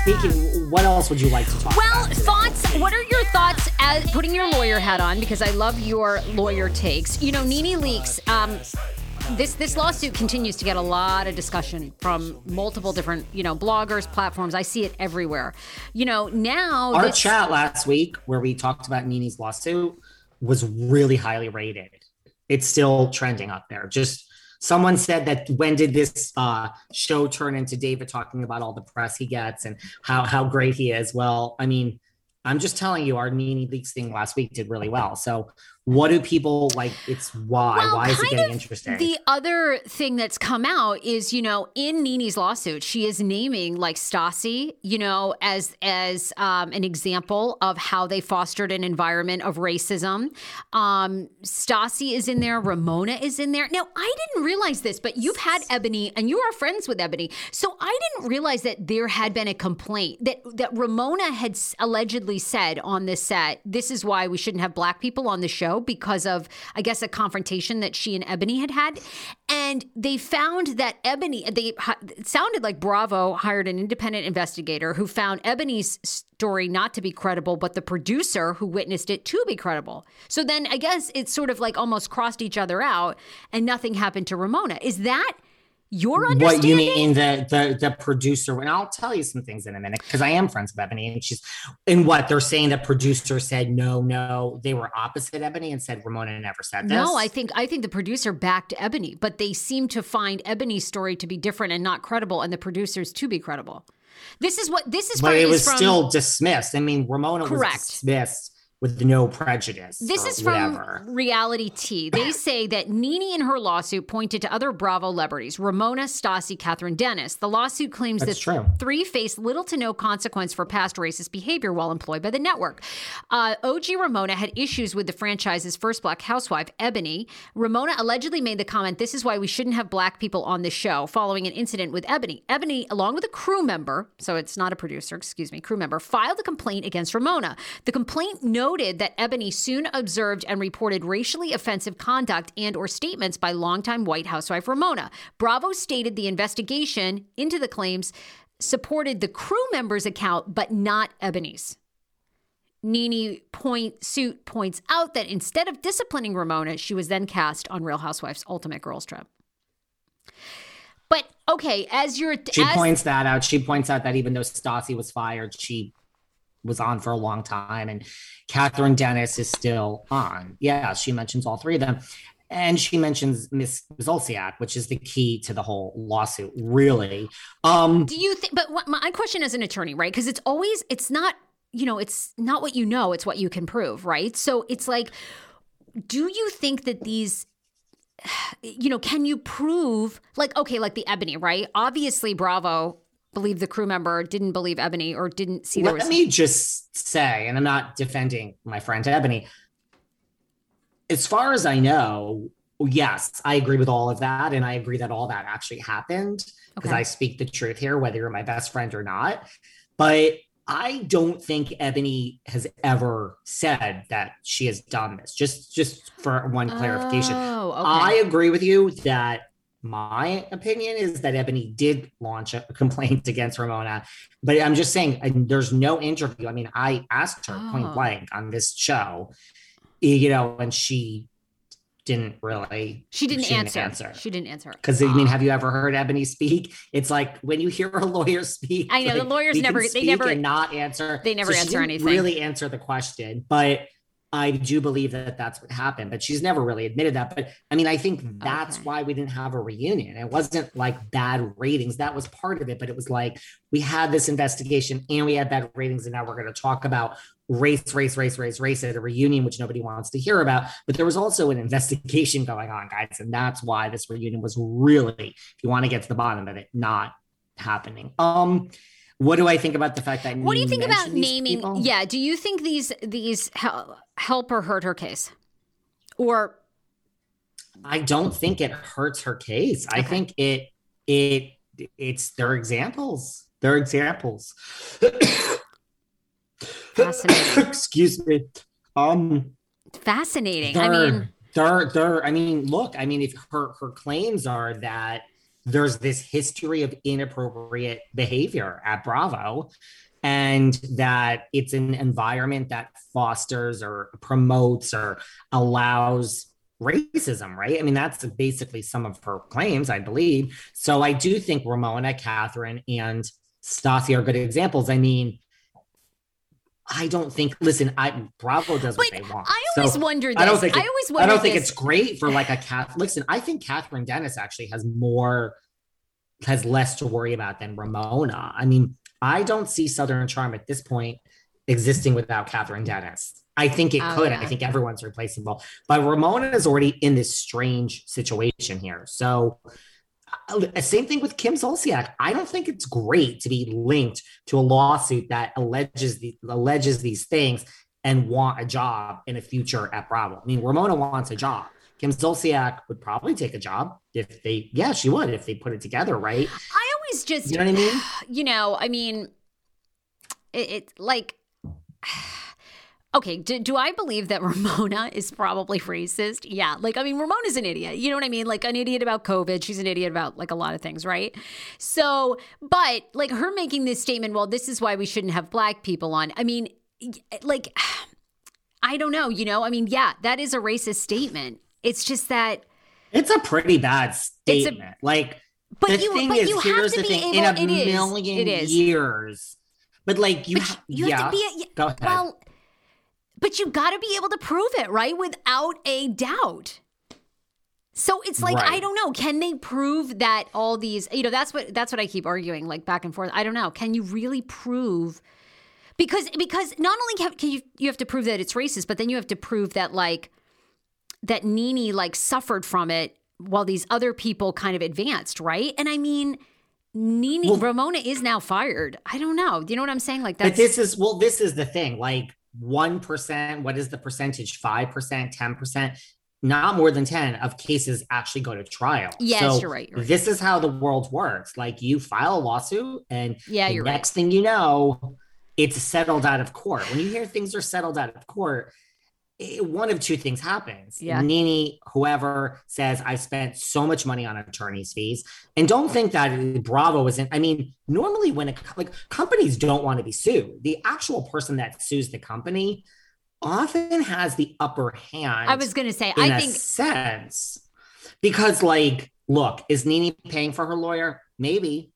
Speaking, what else would you like to talk about? Well, what are your thoughts, as putting your lawyer hat on, because I love your lawyer takes. You know, NeNe Leakes, this lawsuit continues to get a lot of discussion from multiple different, bloggers, platforms. I see it everywhere. Now... Our chat last week where we talked about NeNe's lawsuit was really highly rated. It's still trending up there. Someone said that when did this show turn into David talking about all the press he gets and how great he is? Well, I mean, I'm just telling you, our NeNe Leakes thing last week did really well. So what do people like? It's why? Well, why is it getting interesting? The other thing that's come out is, in NeNe's lawsuit, she is naming like Stassi, as an example of how they fostered an environment of racism. Stassi is in there. Ramona is in there. Now, I didn't realize this, but you've had Ebony and you are friends with Ebony. So I didn't realize that there had been a complaint that Ramona had allegedly said on this set, this is why we shouldn't have black people on the show because of, I guess, a confrontation that she and Ebony had. And they found that it sounded like Bravo hired an independent investigator who found Ebony's story not to be credible, but the producer who witnessed it to be credible. So then I guess it's sort of like almost crossed each other out and nothing happened to Ramona. Is that your understanding? What you mean the producer? And I'll tell you some things in a minute, because I am friends with Ebony, and she's and what they're saying. The producer said no, they were opposite Ebony and said Ramona never said this. No, I think the producer backed Ebony, but they seem to find Ebony's story to be different and not credible, and the producers to be credible. This is. But it was from, still dismissed. I mean, Ramona was dismissed with no prejudice. This is from Reality T. They say that NeNe in her lawsuit pointed to other Bravo celebrities, Ramona, Stassi, Kathryn Dennis. The lawsuit claims that three face little to no consequence for past racist behavior while employed by the network. OG Ramona had issues with the franchise's first Black housewife, Ebony. Ramona allegedly made the comment, "This is why we shouldn't have Black people on the show," following an incident with Ebony. Ebony, along with a crew member, so it's not a producer, excuse me, crew member, filed a complaint against Ramona. The complaint noted that Ebony soon observed and reported racially offensive conduct and or statements by longtime white housewife Ramona. Bravo stated the investigation into the claims supported the crew member's account, but not Ebony's. NeNe points out that instead of disciplining Ramona, she was then cast on Real Housewives' Ultimate Girls Trip. But okay, points that out. She points out that even though Stassi was fired, she was on for a long time, and Kathryn Dennis is still on. Yeah, she mentions all three of them. And she mentions Ms. Zolciak, which is the key to the whole lawsuit, really. Do you think, but my question as an attorney, right? Because it's always, it's not what you know, it's what you can prove, right? So it's like, do you think that these, can you prove, like the Ebony, right? Obviously, Bravo believe the crew member, didn't believe Ebony, or didn't see there was... Let me just say, and I'm not defending my friend Ebony, as far as I know, yes, I agree with all of that, and I agree that all that actually happened, because I speak the truth here, whether you're my best friend or not, but I don't think Ebony has ever said that she has done this, just for one clarification. Oh, okay. I agree with you that my opinion is that Ebony did launch a complaint against Ramona, but I'm just saying there's no interview. I mean, I asked her point blank on this show, and she didn't really. She didn't answer. She didn't answer. Because have you ever heard Ebony speak? It's like when you hear a lawyer speak. I know the lawyers never answer. They never answer anything. Really answer the question, but I do believe that that's what happened, but she's never really admitted that. But I mean, I think that's why we didn't have a reunion. It wasn't like bad ratings. That was part of it, but it was like, we had this investigation and we had bad ratings. And now we're going to talk about race at a reunion, which nobody wants to hear about. But there was also an investigation going on, guys. And that's why this reunion was really, if you want to get to the bottom of it, not happening. What do I think about the fact that NeNe? What do you think about naming? People? Yeah, do you think these help or hurt her case? Or I don't think it hurts her case. Okay. I think it's their examples. They're examples. Fascinating. Excuse me. Fascinating. If her claims are that there's this history of inappropriate behavior at Bravo, and that it's an environment that fosters or promotes or allows racism, right? I mean, that's basically some of her claims, I believe. So I do think Ramona, Kathryn, and Stassi are good examples. I mean, I don't think, Bravo does what they want. I always wonder it's great for like a Catholic. Listen, I think Kathryn Dennis actually has less to worry about than Ramona. I mean, I don't see Southern Charm at this point existing without Kathryn Dennis. I think it could. Yeah. I think everyone's replaceable. But Ramona is already in this strange situation here. So same thing with Kim Zolciak. I don't think it's great to be linked to a lawsuit that alleges these things and want a job in a future at Bravo. I mean, Ramona wants a job. Kim Zolciak would probably take a job if they put it together, right? I always just, you know what I mean? Okay, do I believe that Ramona is probably racist? Yeah, Ramona's an idiot. You know what I mean? Like, an idiot about COVID. She's an idiot about, a lot of things, right? So, but, her making this statement, well, this is why we shouldn't have Black people on. I mean, I don't know, I mean, yeah, that is a racist statement. It's just that... It's a pretty bad statement. But you have to be able in a million years. But like you have to be go ahead. Well, but you got to be able to prove it, right? Without a doubt. So it's like, right. I don't know. Can they prove that all these, you know, that's what I keep arguing, like back and forth. I don't know. Can you really prove? Because not only can you have to prove that it's racist, but then you have to prove that like that NeNe like suffered from it while these other people kind of advanced, right? And I mean, Ramona is now fired. I don't know. Do you know what I'm saying? Like that's, but this is the thing. Like 1%, what is the percentage? 5%, 10%. Not more than 10 of cases actually go to trial. Yes, so you're right. This is how the world works. Like you file a lawsuit and the next thing you know, it's settled out of court. When you hear things are settled out of court, one of two things happens. Yeah. NeNe, whoever says, I spent so much money on attorney's fees. And don't think that Bravo isn't. I mean, normally when companies don't want to be sued, the actual person that sues the company often has the upper hand. I was going to say, I think sense because like, look, is NeNe paying for her lawyer? Maybe.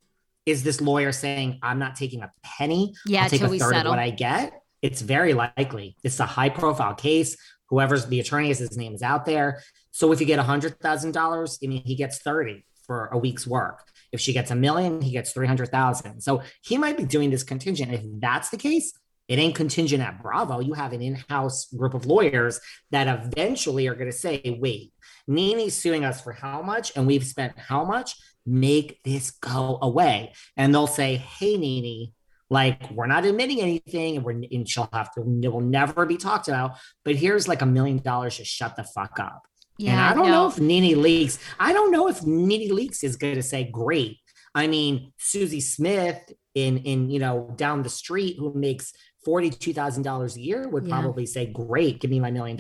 Is this lawyer saying I'm not taking a penny? Yeah, I'll take a third of what I get. It's very likely. It's a high profile case. Whoever's the attorney is, his name is out there. So if you get $100,000, I mean, he gets 30 for a week's work. If she gets $1 million, he gets 300,000. So he might be doing this contingent. If that's the case, it ain't contingent at Bravo. You have an in-house group of lawyers that eventually are going to say, wait, NeNe's suing us for how much? And we've spent how much? Make this go away. And they'll say, hey, NeNe, like, we're not admitting anything and she'll have to, it will never be talked about. But here's like $1 million. Just shut the fuck up. Yeah, and I don't know if NeNe Leakes is going to say, great. I mean, Susie Smith in, you know, down the street who makes $42,000 a year would probably say, great, give me my $1 million.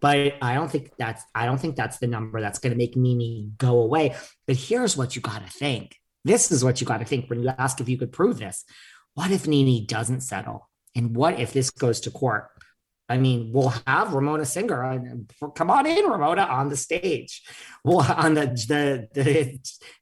But I don't think that's the number that's going to make NeNe go away. But here's what you got to think. This is what you got to think when you ask if you could prove this. What if NeNe doesn't settle? And what if this goes to court? I mean, we'll have Ramona Singer. Come on in, Ramona, on the stage. We'll on the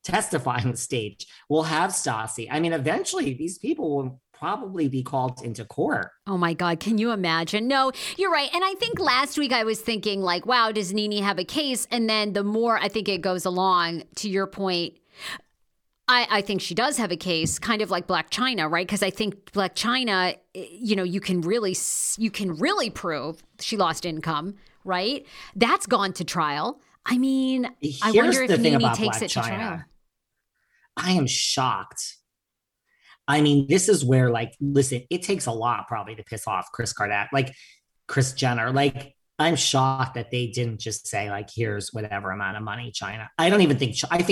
testifying stage. We'll have Stassi. I mean, eventually these people will probably be called into court. Oh my God. Can you imagine? No, you're right. And I think last week I was thinking like, wow, does NeNe have a case? And then the more I think it goes along, to your point, I think she does have a case, kind of like Blac Chyna, right? Because I think Blac Chyna, you know, you can really prove she lost income, right? That's gone to trial. I mean, here's I wonder if NeNe takes it to trial. I am shocked. I mean, this is where, like, listen, it takes a lot probably to piss off Kris Jenner. Like, I'm shocked that they didn't just say, like, here's whatever amount of money, Chyna. I think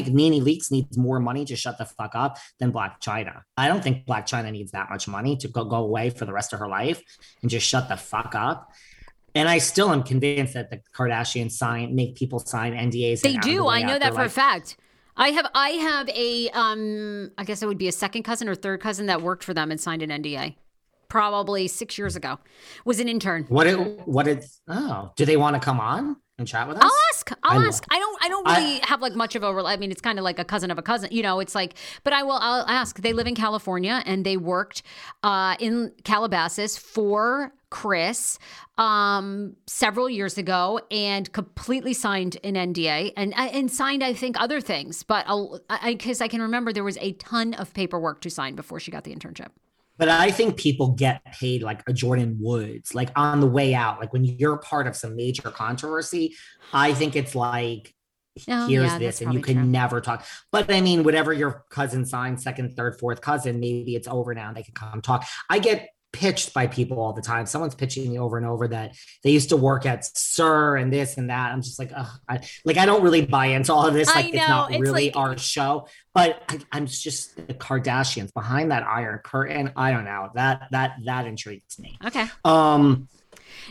NeNe Leakes needs more money to shut the fuck up than Blac Chyna. I don't think Blac Chyna needs that much money to go away for the rest of her life and just shut the fuck up. And I still am convinced that the Kardashians make people sign NDAs. They do. I know that for a fact. I have a, I guess it would be a second cousin or third cousin that worked for them and signed an NDA. Probably 6 years ago, was an intern. Do they want to come on and chat with us? I'll ask. I don't really have like much of a, I mean, it's kind of like a cousin of a cousin, you know, it's like, but I'll ask. They live in California and they worked in Calabasas for Kris several years ago and completely signed an NDA and signed, I think, other things. But because I can remember there was a ton of paperwork to sign before she got the internship. But I think people get paid like a Jordan Woods, like on the way out, like when you're part of some major controversy, I think it's like, here's this and you can never talk. But I mean, whatever your cousin signs, second, third, fourth cousin, maybe it's over now and they can come talk. I get pitched by people all the time. Someone's pitching me over and over that they used to work at Sir and this and that. I'm just like, I don't really buy into all of this. Like, it's not really our show. But I'm just the Kardashians behind that iron curtain. I don't know. That intrigues me. Okay. No,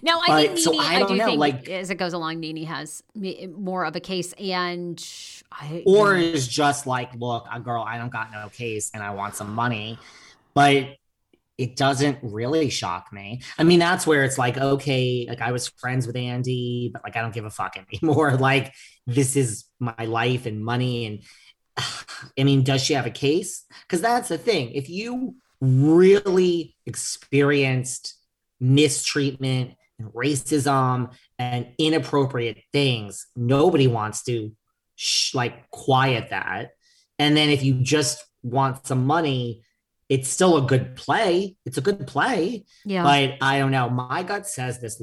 I think I do think as it goes along, NeNe has more of a case, is just like, look, a girl, I don't got no case, and I want some money, but. It doesn't really shock me. I mean, that's where it's like, okay, like I was friends with Andy, but like, I don't give a fuck anymore. Like, this is my life and money. And I mean, does she have a case? Because that's the thing. If you really experienced mistreatment and racism and inappropriate things, nobody wants to quiet that. And then if you just want some money, it's still a good play. It's a good play. Yeah. But I don't know. My gut says this.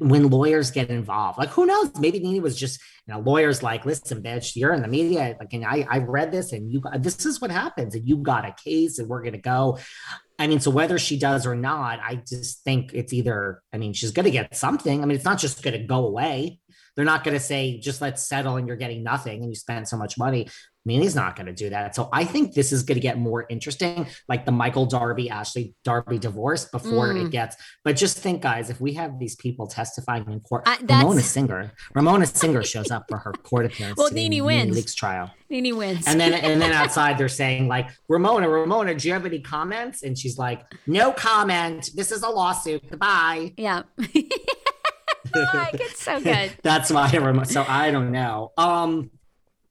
When lawyers get involved, like, who knows? Maybe NeNe was just, you know, lawyers like, listen, bitch, you're in the media. Like, and I read this, and this is what happens, and you got a case, and we're going to go. I mean, so whether she does or not, I just think it's either, I mean, she's going to get something. I mean, it's not just going to go away. They're not going to say, just let's settle and you're getting nothing and you spend so much money. I mean, he's not going to do that. So I think this is going to get more interesting, like the Michael Darby, Ashley Darby divorce before it gets. But just think, guys, if we have these people testifying in court, Ramona Singer shows up for her court appearance. Well, NeNe wins. NeNe Leakes trial. NeNe wins. And then outside they're saying, like, Ramona, do you have any comments? And she's like, no comment. This is a lawsuit. Goodbye. Yeah. Like, it's so good. That's why I remember. So I don't know.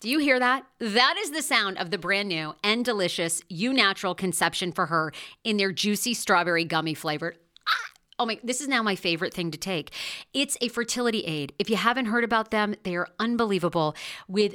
Do you hear that? That is the sound of the brand new and delicious YouNatural Conception for Her in their juicy strawberry gummy flavored. Oh my, this is now my favorite thing to take. It's a fertility aid. If you haven't heard about them, they are unbelievable with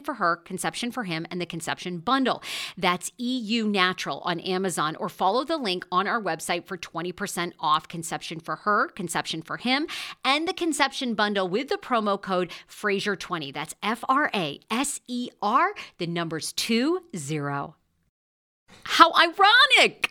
for Her, Conception for Him, and the Conception Bundle. That's EUNatural on Amazon, or follow the link on our website for 20% off Conception for Her, Conception for Him, and the Conception Bundle with the promo code Fraser20. That's Fraser, the numbers 20. How ironic.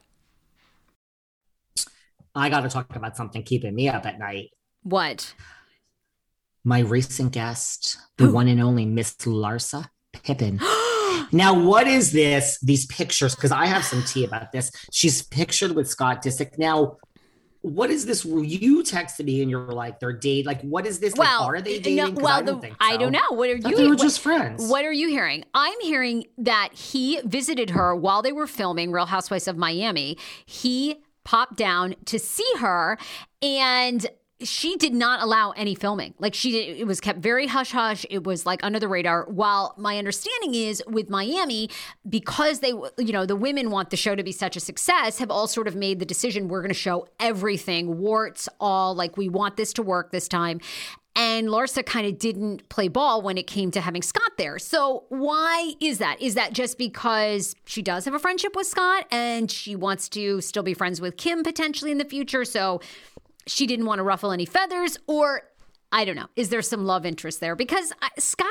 I got to talk about something keeping me up at night. What? My recent guest, the one and only Miss Larsa Pippen. Now, what is this? These pictures, because I have some tea about this. She's pictured with Scott Disick. Now, what is this? You texted me and you're like, they're dating. Like, what is this? Well, like, are they dating? No, well, I don't know. What are you? They were just friends. What are you hearing? I'm hearing that he visited her while they were filming Real Housewives of Miami. He popped down to see her, and she did not allow any filming. Like, she did, it was kept very hush hush. It was like under the radar. While my understanding is with Miami, because they, you know, the women want the show to be such a success, have all sort of made the decision, we're going to show everything, warts, all, like, we want this to work this time. And Larsa kind of didn't play ball when it came to having Scott there. So why is that? Is that just because she does have a friendship with Scott and she wants to still be friends with Kim potentially in the future? So she didn't want to ruffle any feathers, or I don't know. Is there some love interest there? Because Scott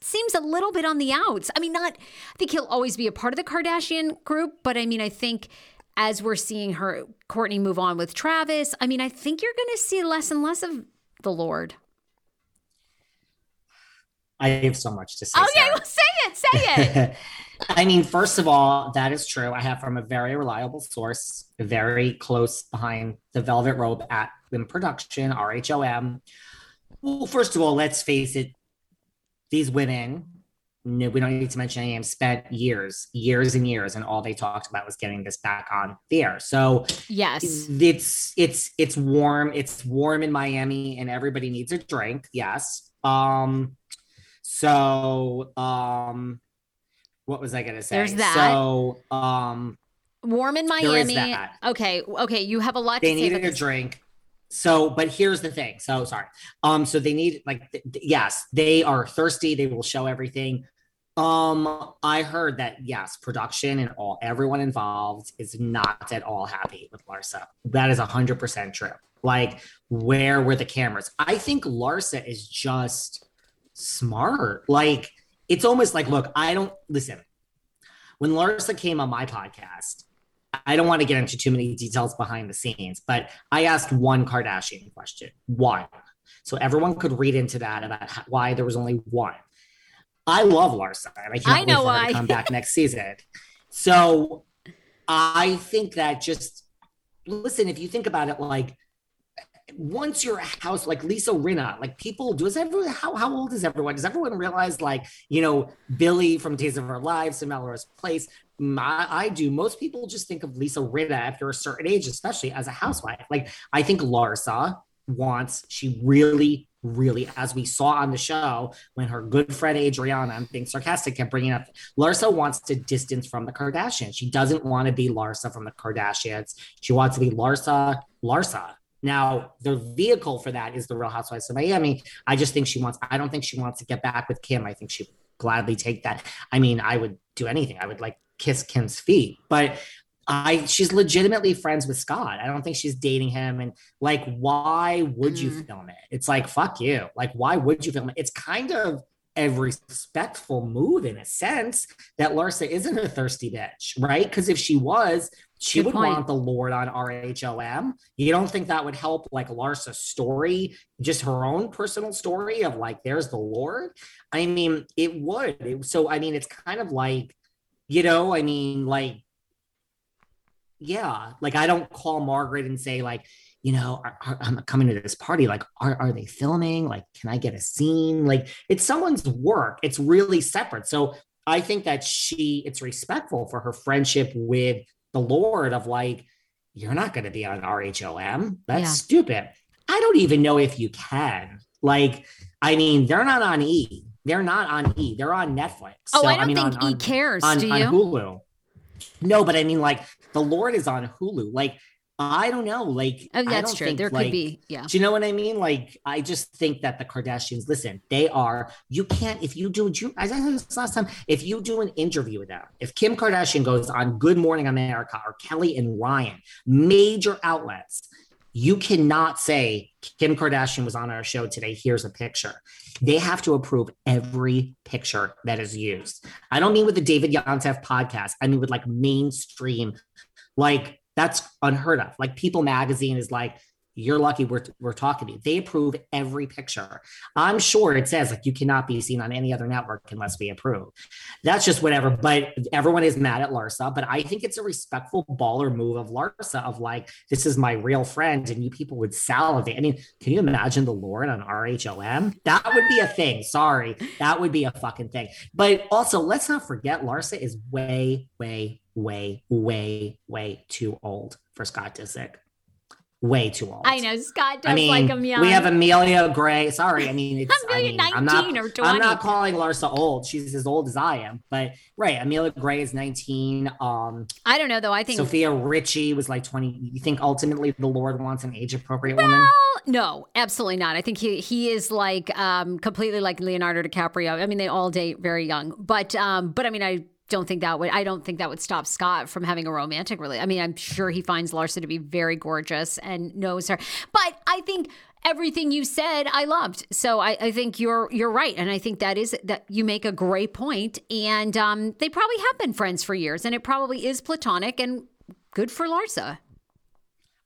seems a little bit on the outs. I mean, I think he'll always be a part of the Kardashian group, but I mean, I think as we're seeing her, Courtney move on with Travis, I mean, I think you're going to see less and less of the Lord. I have so much to say. Okay, Sarah. Well, say it. I mean, first of all, that is true. I have from a very reliable source, very close behind the velvet rope at WIM Production, RHOM. Well, first of all, let's face it. These women, we don't need to mention any names, spent years and years, and all they talked about was getting this back on the air. So yes, it's warm in Miami and everybody needs a drink. Yes. So what was I going to say? There's that. So, warm in Miami. There is that. Okay. You have a lot to say. They needed a drink. So, but here's the thing. So sorry. So they need, like, yes, they are thirsty. They will show everything. I heard that, yes, production and everyone involved is not at all happy with Larsa. That is 100% true. Like, where were the cameras? I think Larsa is just smart. Like, it's almost like, look, listen, when Larsa came on my podcast, I don't want to get into too many details behind the scenes, but I asked one Kardashian question, one. So everyone could read into that about why there was only one. I love Larsa. And I can't wait for her to come back next season. So I think that, just listen, if you think about it, like, once you're a house, like Lisa Rinna, like, people, does everyone, how old is everyone? Does everyone realize, like, you know, Billy from Days of Our Lives and Melrose Place? Most people just think of Lisa Rinna after a certain age, especially as a housewife. Like, I think Larsa really, as we saw on the show, when her good friend Adriana, I'm being sarcastic, kept bringing up, Larsa wants to distance from the Kardashians. She doesn't want to be Larsa from the Kardashians. She wants to be Larsa. Now, the vehicle for that is the Real Housewives of Miami. I just think I don't think she wants to get back with Kim. I think she would gladly take that. I mean, I would do anything. I would, like, kiss Kim's feet. But she's legitimately friends with Scott. I don't think she's dating him. And, like, why would you film it? It's like, fuck you. Like, why would you film it? It's kind of a respectful move, in a sense, that Larsa isn't a thirsty bitch, right? Because if she was, she would want the Lord on RHOM. You don't think that would help, like, Larsa's story, just her own personal story of, like, there's the Lord? I mean, it would. So, I mean, it's kind of like, you know, I mean, like, yeah. Like, I don't call Margaret and say, like, you know, I'm coming to this party. Like, are they filming? Like, can I get a scene? Like, it's someone's work. It's really separate. So I think that it's respectful for her friendship with the Lord of, like, you're not going to be on RHOM. That's stupid. I don't even know if you can. Like, I mean, they're not on E. They're not on E. They're on Netflix. Oh, so, I don't think E cares. Do you? On Hulu. No, but I mean, like, the Lord is on Hulu. Like, I don't know. Like, oh, that's I don't true. Think, there like, could be, yeah. Do you know what I mean? Like, I just think that the Kardashians, listen, they are, you can't, if you do, as I said this last time, if you do an interview with them, if Kim Kardashian goes on Good Morning America or Kelly and Ryan, major outlets, you cannot say Kim Kardashian was on our show today. Here's a picture. They have to approve every picture that is used. I don't mean with the David Yontef podcast. I mean with like mainstream, like, that's unheard of. Like People Magazine is like, you're lucky we're talking to you. They approve every picture. I'm sure it says like you cannot be seen on any other network unless we approve. That's just whatever. But everyone is mad at Larsa. But I think it's a respectful baller move of Larsa of like, this is my real friend. And you people would salivate. I mean, can you imagine the Lauren on RHOM? That would be a thing. Sorry. That would be a fucking thing. But also let's not forget Larsa is way too old for Scott Disick. Way too old. I know Scott does like him young. We have Amelia Gray. Sorry, it's Amelia 19 or 20. I'm not calling Larsa old. She's as old as I am. But right, Amelia Gray is 19. I don't know though. I think Sophia Richie was like 20. You think ultimately the Lord wants an age-appropriate woman? No, absolutely not. I think he is like completely like Leonardo DiCaprio. I mean, they all date very young. But I mean, I don't think that would stop Scott from having a romantic relationship. I mean, I'm sure he finds Larsa to be very gorgeous and knows her. But I think everything you said, I loved. So I think you're right. And I think that you make a great point. And they probably have been friends for years and it probably is platonic and good for Larsa.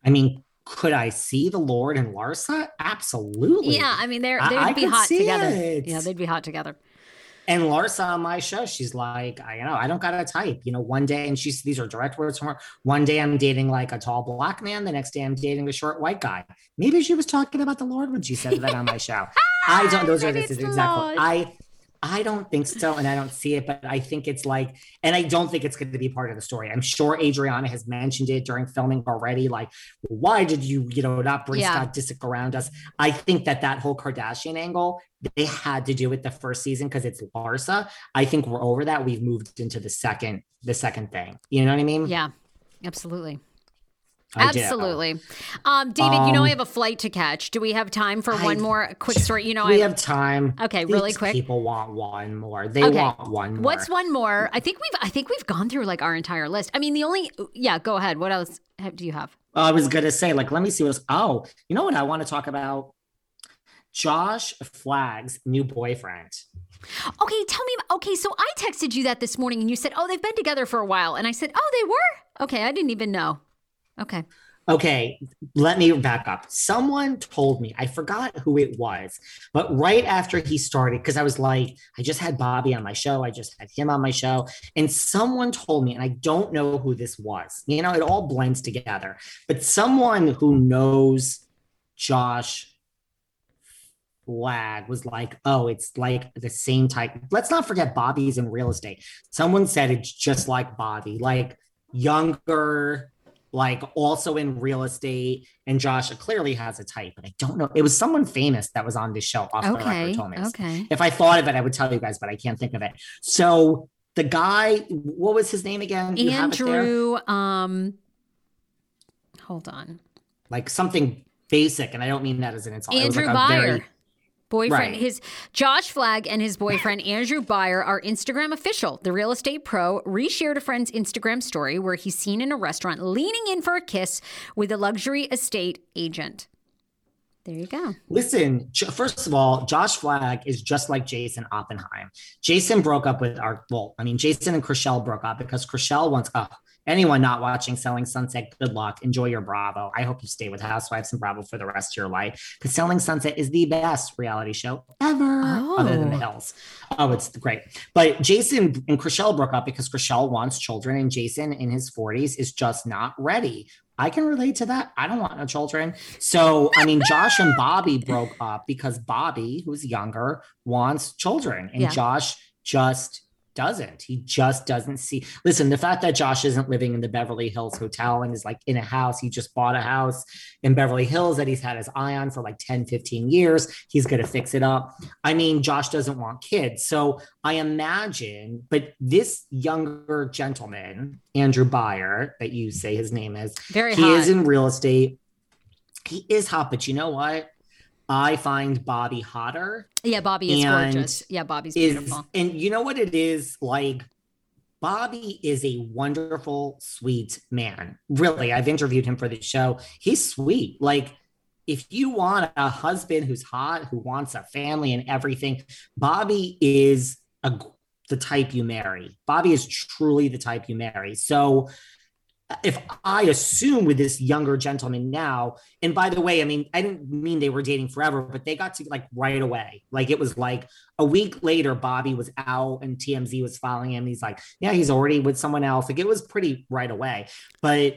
I mean, could I see the Lord and Larsa? Absolutely. Yeah. I mean, they'd be hot together. Yeah, they'd be hot together. And Larsa on my show, she's like, I don't got a type, one day, and these are direct words from her. One day I'm dating like a tall black man. The next day I'm dating a short white guy. Maybe she was talking about the Lord when she said that on my show. I don't think so. And I don't see it, but I think it's like, and I don't think it's going to be part of the story. I'm sure Adriana has mentioned it during filming already. Like, why did you not bring Scott Disick around us? I think that whole Kardashian angle, they had to do it the first season because it's Larsa. I think we're over that. We've moved into the second thing. You know what I mean? Yeah, absolutely. Absolutely. David, I have a flight to catch. Do we have time for one more quick story? We have time. Okay, really quick. People want one more. Want one more. What's one more? I think we've gone through like our entire list. I mean, go ahead. What else do you have? I was going to say, like, let me see what's, you know what I want to talk about? Josh Flagg's new boyfriend. Okay, tell me. Okay, so I texted you that this morning and you said, they've been together for a while. And I said, they were? Okay, I didn't even know. Okay. Let me back up. Someone told me, I forgot who it was, but right after he started, because I was like, I just had Bobby on my show. I just had him on my show. And someone told me, and I don't know who this was, it all blends together, but someone who knows Josh Flagg was like, it's like the same type. Let's not forget Bobby's in real estate. Someone said it's just like Bobby, like younger, like also in real estate, and Josh clearly has a type, but I don't know. It was someone famous that was on this show off the record told me. Okay. If I thought of it, I would tell you guys, but I can't think of it. So the guy, what was his name again? Andrew, hold on. Like something basic, and I don't mean that as an insult. Andrew Byer. Boyfriend, right. His Josh Flagg and his boyfriend Andrew Byer are Instagram official. The real estate pro reshared a friend's Instagram story where he's seen in a restaurant leaning in for a kiss with a luxury estate agent. There you go. Listen, first of all, Josh Flagg is just like Jason Oppenheim. Jason broke up with Jason and Chrishell broke up because Chrishell wants up. Anyone not watching Selling Sunset, good luck. Enjoy your Bravo. I hope you stay with Housewives and Bravo for the rest of your life. Because Selling Sunset is the best reality show ever, other than The Hills. Oh, it's great. But Jason and Chrishell broke up because Chrishell wants children, and Jason in his 40s is just not ready. I can relate to that. I don't want no children. So, Josh and Bobby broke up because Bobby, who's younger, wants children. And Josh just doesn't. He just doesn't see. Listen, the fact that Josh isn't living in the Beverly Hills hotel and is like in a house, he just bought a house in Beverly Hills that he's had his eye on for like 10, 15 years. He's going to fix it up. I mean, Josh doesn't want kids. So I imagine, but this younger gentleman, Andrew Byer, that you say his name is, very hot. He is in real estate. He is hot, but you know what? I find Bobby hotter. Yeah, Bobby is gorgeous. Yeah, Bobby's beautiful. And you know what it is? Like, Bobby is a wonderful, sweet man. Really, I've interviewed him for the show. He's sweet. Like, if you want a husband who's hot, who wants a family and everything, Bobby is the type you marry. Bobby is truly the type you marry. So if I assume with this younger gentleman now, and by the way, I mean, I didn't mean they were dating forever, but they got to like right away. Like it was like a week later, Bobby was out and TMZ was following him. He's like, yeah, he's already with someone else. Like it was pretty right away. But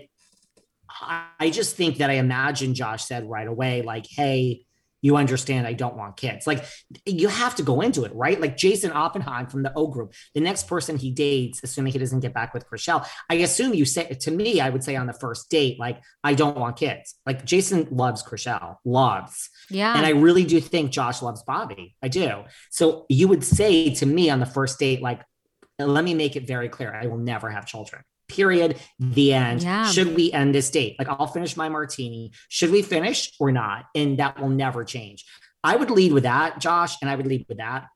I just think that I imagine Josh said right away, like, hey, you understand I don't want kids. Like you have to go into it, right? Like Jason Oppenheim from the O Group, the next person he dates, assuming he doesn't get back with Chrishell, I assume you say to me, I would say on the first date, like, I don't want kids. Like Jason loves Chrishell, loves. Yeah. And I really do think Josh loves Bobby. I do. So you would say to me on the first date, like, let me make it very clear. I will never have children. Period. The end. Yeah. Should we end this date? Like I'll finish my martini. Should we finish or not? And that will never change. I would lead with that, Josh. And I would lead with that,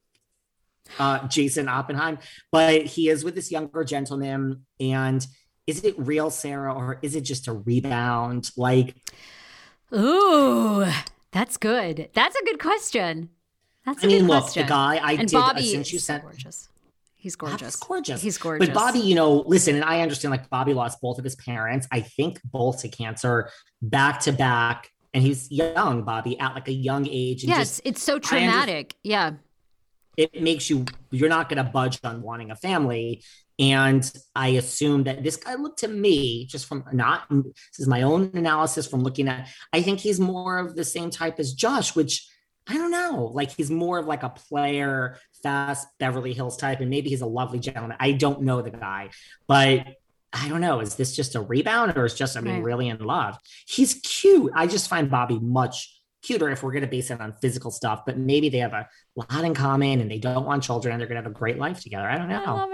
Jason Oppenheim. But he is with this younger gentleman. And is it real, Sarah, or is it just a rebound? Like, ooh, that's good. That's a good question. That's a good question. Look, the guy I and did Bobby since you sent. Gorgeous. He's gorgeous. He's gorgeous. He's gorgeous. But Bobby, you know, listen, and I understand like Bobby lost both of his parents, I think both to cancer, back to back. And he's young, Bobby, at like a young age. And yes, just, it's so traumatic. Yeah. It makes you're not going to budge on wanting a family. And I assume that this guy looked to me just from this is my own analysis from looking at, I think he's more of the same type as Josh, which I don't know. Like he's more of like a player, fast Beverly Hills type, and maybe he's a lovely gentleman. I don't know the guy, but I don't know. Is this just a rebound or is just, I mean, really in love? He's cute. I just find Bobby much cuter if we're going to base it on physical stuff, but maybe they have a lot in common and they don't want children and they're going to have a great life together. I don't know. I love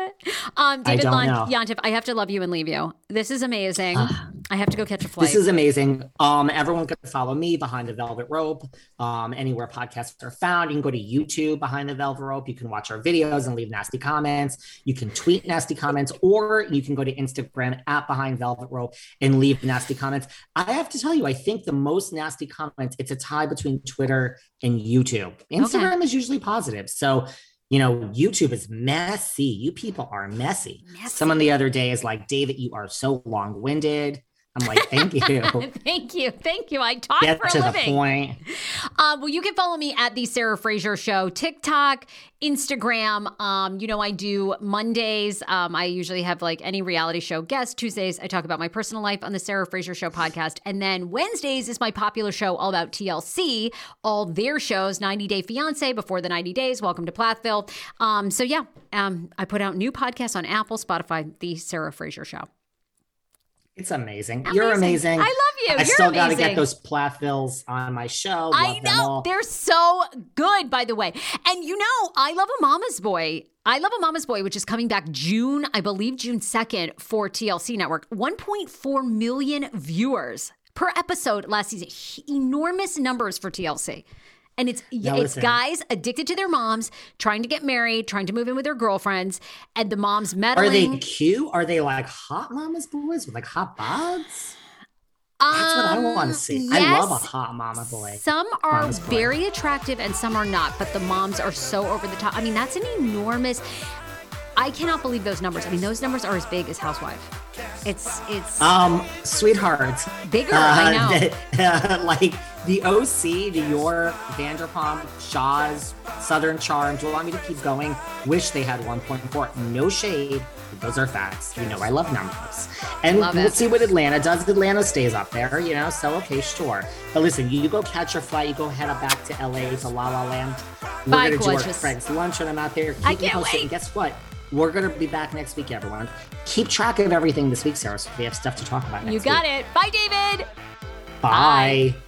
it. David Yontef, I have to love you and leave you. This is amazing. I have to go catch a flight. This is amazing. Everyone can follow me, Behind the Velvet Rope. Anywhere podcasts are found. You can go to YouTube, Behind the Velvet Rope. You can watch our videos and leave nasty comments. You can tweet nasty comments, or you can go to Instagram at Behind Velvet Rope and leave nasty comments. I have to tell you, I think the most nasty comments, it's a tie between Twitter and YouTube. Instagram is usually positive. So, you know, YouTube is messy. You people are messy. Someone the other day is like, David, you are so long-winded. I'm like, thank you. Thank you. I talk get for a living. Get to the point. Well, you can follow me at The Sarah Fraser Show, TikTok, Instagram. I do Mondays. I usually have like any reality show guest. Tuesdays, I talk about my personal life on The Sarah Fraser Show podcast. And then Wednesdays is my popular show all about TLC, all their shows, 90 Day Fiancé, Before the 90 Days, Welcome to Plathville. I put out new podcasts on Apple, Spotify, The Sarah Fraser Show. It's amazing. You're amazing. I love you. I still got to get those Plathvilles on my show. I know. They're so good, by the way. And you know, I love a mama's boy. I Love a Mama's Boy, which is coming back June 2nd for TLC Network. 1.4 million viewers per episode last season. Enormous numbers for TLC. And it's guys addicted to their moms, trying to get married, trying to move in with their girlfriends, and the moms meddling. Are they cute? Are they like hot mama's boys with like hot bods? That's what I want to see. Yes, I love a hot mama boy. Some are very attractive and some are not, but the moms are so over the top. I mean, that's an enormous... I cannot believe those numbers. I mean, those numbers are as big as Housewife. It's sweethearts. Bigger, I know. Like... The OC, Dior, Vanderpump, Shaw's, Southern Charm. Do you want me to keep going? Wish they had 1.4. No shade. Those are facts. You know I love numbers. And we'll see what Atlanta does. Atlanta stays up there, you know? So, okay, sure. But listen, you go catch your flight. You go head up back to LA, to La La Land. We're going to do our Frank's lunch when I'm out there. I can't wait. And guess what? We're going to be back next week, everyone. Keep track of everything this week, Sarah, so we have stuff to talk about next week. You got it. Bye, David. Bye. Bye.